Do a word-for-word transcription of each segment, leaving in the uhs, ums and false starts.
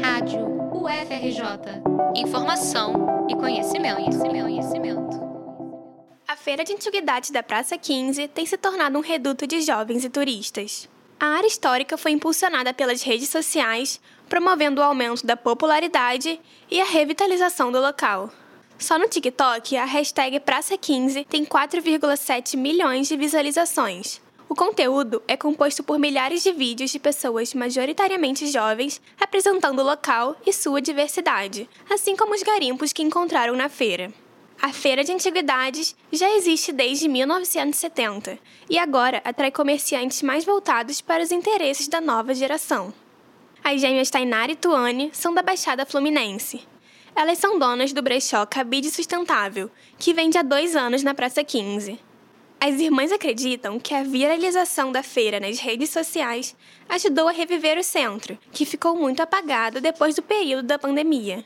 Rádio U F R J. Informação e conhecimento, conhecimento, conhecimento. A Feira de Antiguidades da Praça quinze tem se tornado um reduto de jovens e turistas. A área histórica foi impulsionada pelas redes sociais, promovendo o aumento da popularidade e a revitalização do local. Só no TikTok, a hashtag Praça quinze tem quatro vírgula sete milhões de visualizações. O conteúdo é composto por milhares de vídeos de pessoas majoritariamente jovens apresentando o local e sua diversidade, assim como os garimpos que encontraram na feira. A Feira de Antiguidades já existe desde mil novecentos e setenta e agora atrai comerciantes mais voltados para os interesses da nova geração. As gêmeas Tainari e Tuane são da Baixada Fluminense. Elas são donas do brechó Cabide Sustentável, que vende há dois anos na Praça quinze. As irmãs acreditam que a viralização da feira nas redes sociais ajudou a reviver o centro, que ficou muito apagado depois do período da pandemia.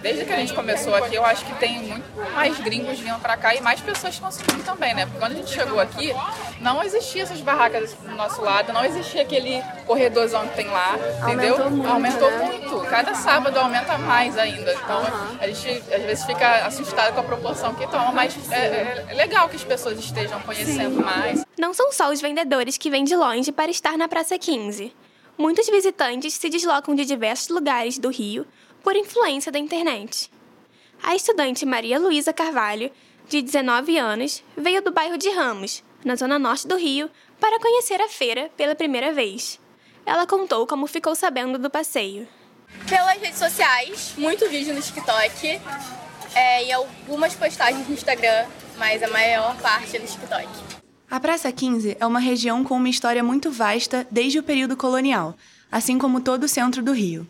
Desde que a gente começou aqui, eu acho que tem muito mais gringos vindo para cá e mais pessoas consumindo também, né? Porque quando a gente chegou aqui, não existia essas barracas do nosso lado, não existia aquele corredorzão que tem lá, entendeu? Aumentou muito. Aumentou né? muito. Cada sábado aumenta mais ainda. Então, uhum. a gente às vezes fica assustado com a proporção que toma, mas é, é legal que as pessoas estejam conhecendo Sim. mais. Não são só os vendedores que vêm de longe para estar na Praça quinze. Muitos visitantes se deslocam de diversos lugares do Rio por influência da internet. A estudante Maria Luísa Carvalho, de dezenove anos, veio do bairro de Ramos, na zona norte do Rio, para conhecer a feira pela primeira vez. Ela contou como ficou sabendo do passeio. Pelas redes sociais, muito vídeo no TikTok é, e algumas postagens no Instagram, mas a maior parte é no TikTok. A Praça quinze é uma região com uma história muito vasta desde o período colonial, assim como todo o centro do Rio.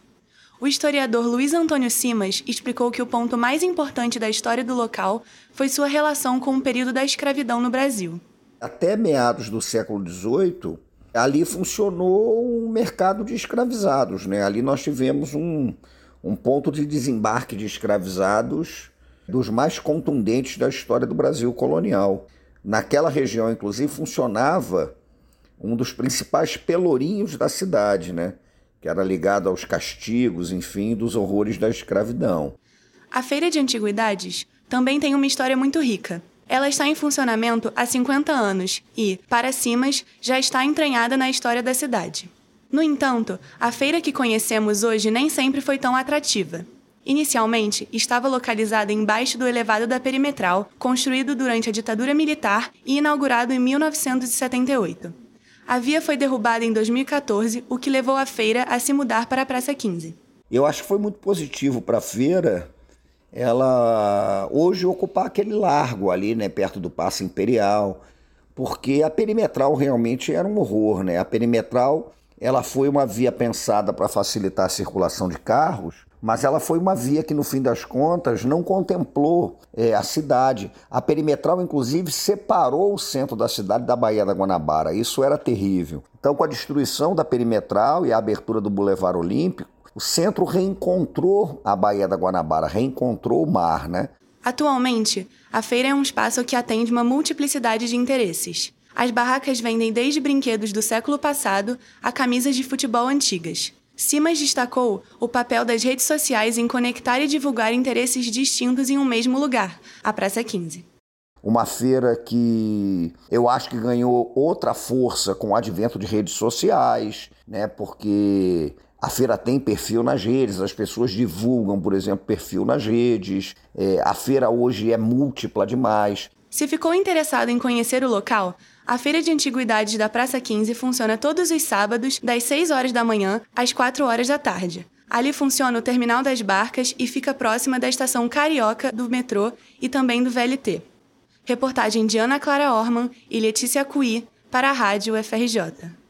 O historiador Luiz Antônio Simas explicou que o ponto mais importante da história do local foi sua relação com o período da escravidão no Brasil. Até meados do século dezoito, ali funcionou um mercado de escravizados, né? Ali nós tivemos um, um ponto de desembarque de escravizados dos mais contundentes da história do Brasil colonial. Naquela região, inclusive, funcionava um dos principais pelourinhos da cidade, né? Que era ligado aos castigos, enfim, dos horrores da escravidão. A Feira de Antiguidades também tem uma história muito rica. Ela está em funcionamento há cinquenta anos e, para Simas, já está entranhada na história da cidade. No entanto, a feira que conhecemos hoje nem sempre foi tão atrativa. Inicialmente, estava localizada embaixo do elevado da Perimetral, construído durante a ditadura militar e inaugurado em mil novecentos e setenta e oito. A via foi derrubada em dois mil e catorze, o que levou a feira a se mudar para a Praça quinze. Eu acho que foi muito positivo para a feira ela hoje ocupar aquele largo ali, né, perto do Paço Imperial, porque a Perimetral realmente era um horror, né? A Perimetral ela foi uma via pensada para facilitar a circulação de carros, mas ela foi uma via que, no fim das contas, não contemplou é, a cidade. A Perimetral, inclusive, separou o centro da cidade da Baía da Guanabara. Isso era terrível. Então, com a destruição da Perimetral e a abertura do Boulevard Olímpico, o centro reencontrou a Baía da Guanabara, reencontrou o mar, né? Atualmente, a feira é um espaço que atende uma multiplicidade de interesses. As barracas vendem desde brinquedos do século passado a camisas de futebol antigas. Simas destacou o papel das redes sociais em conectar e divulgar interesses distintos em um mesmo lugar, a Praça quinze. Uma feira que eu acho que ganhou outra força com o advento de redes sociais, né? Porque a feira tem perfil nas redes, as pessoas divulgam, por exemplo, perfil nas redes. É, a feira hoje é múltipla demais. Se ficou interessado em conhecer o local, a Feira de Antiguidades da Praça quinze funciona todos os sábados, das seis horas da manhã às quatro horas da tarde. Ali funciona o Terminal das Barcas e fica próxima da Estação Carioca, do metrô e também do V L T. Reportagem de Ana Clara Hochman e Letícia Acuy para a Rádio U F R J.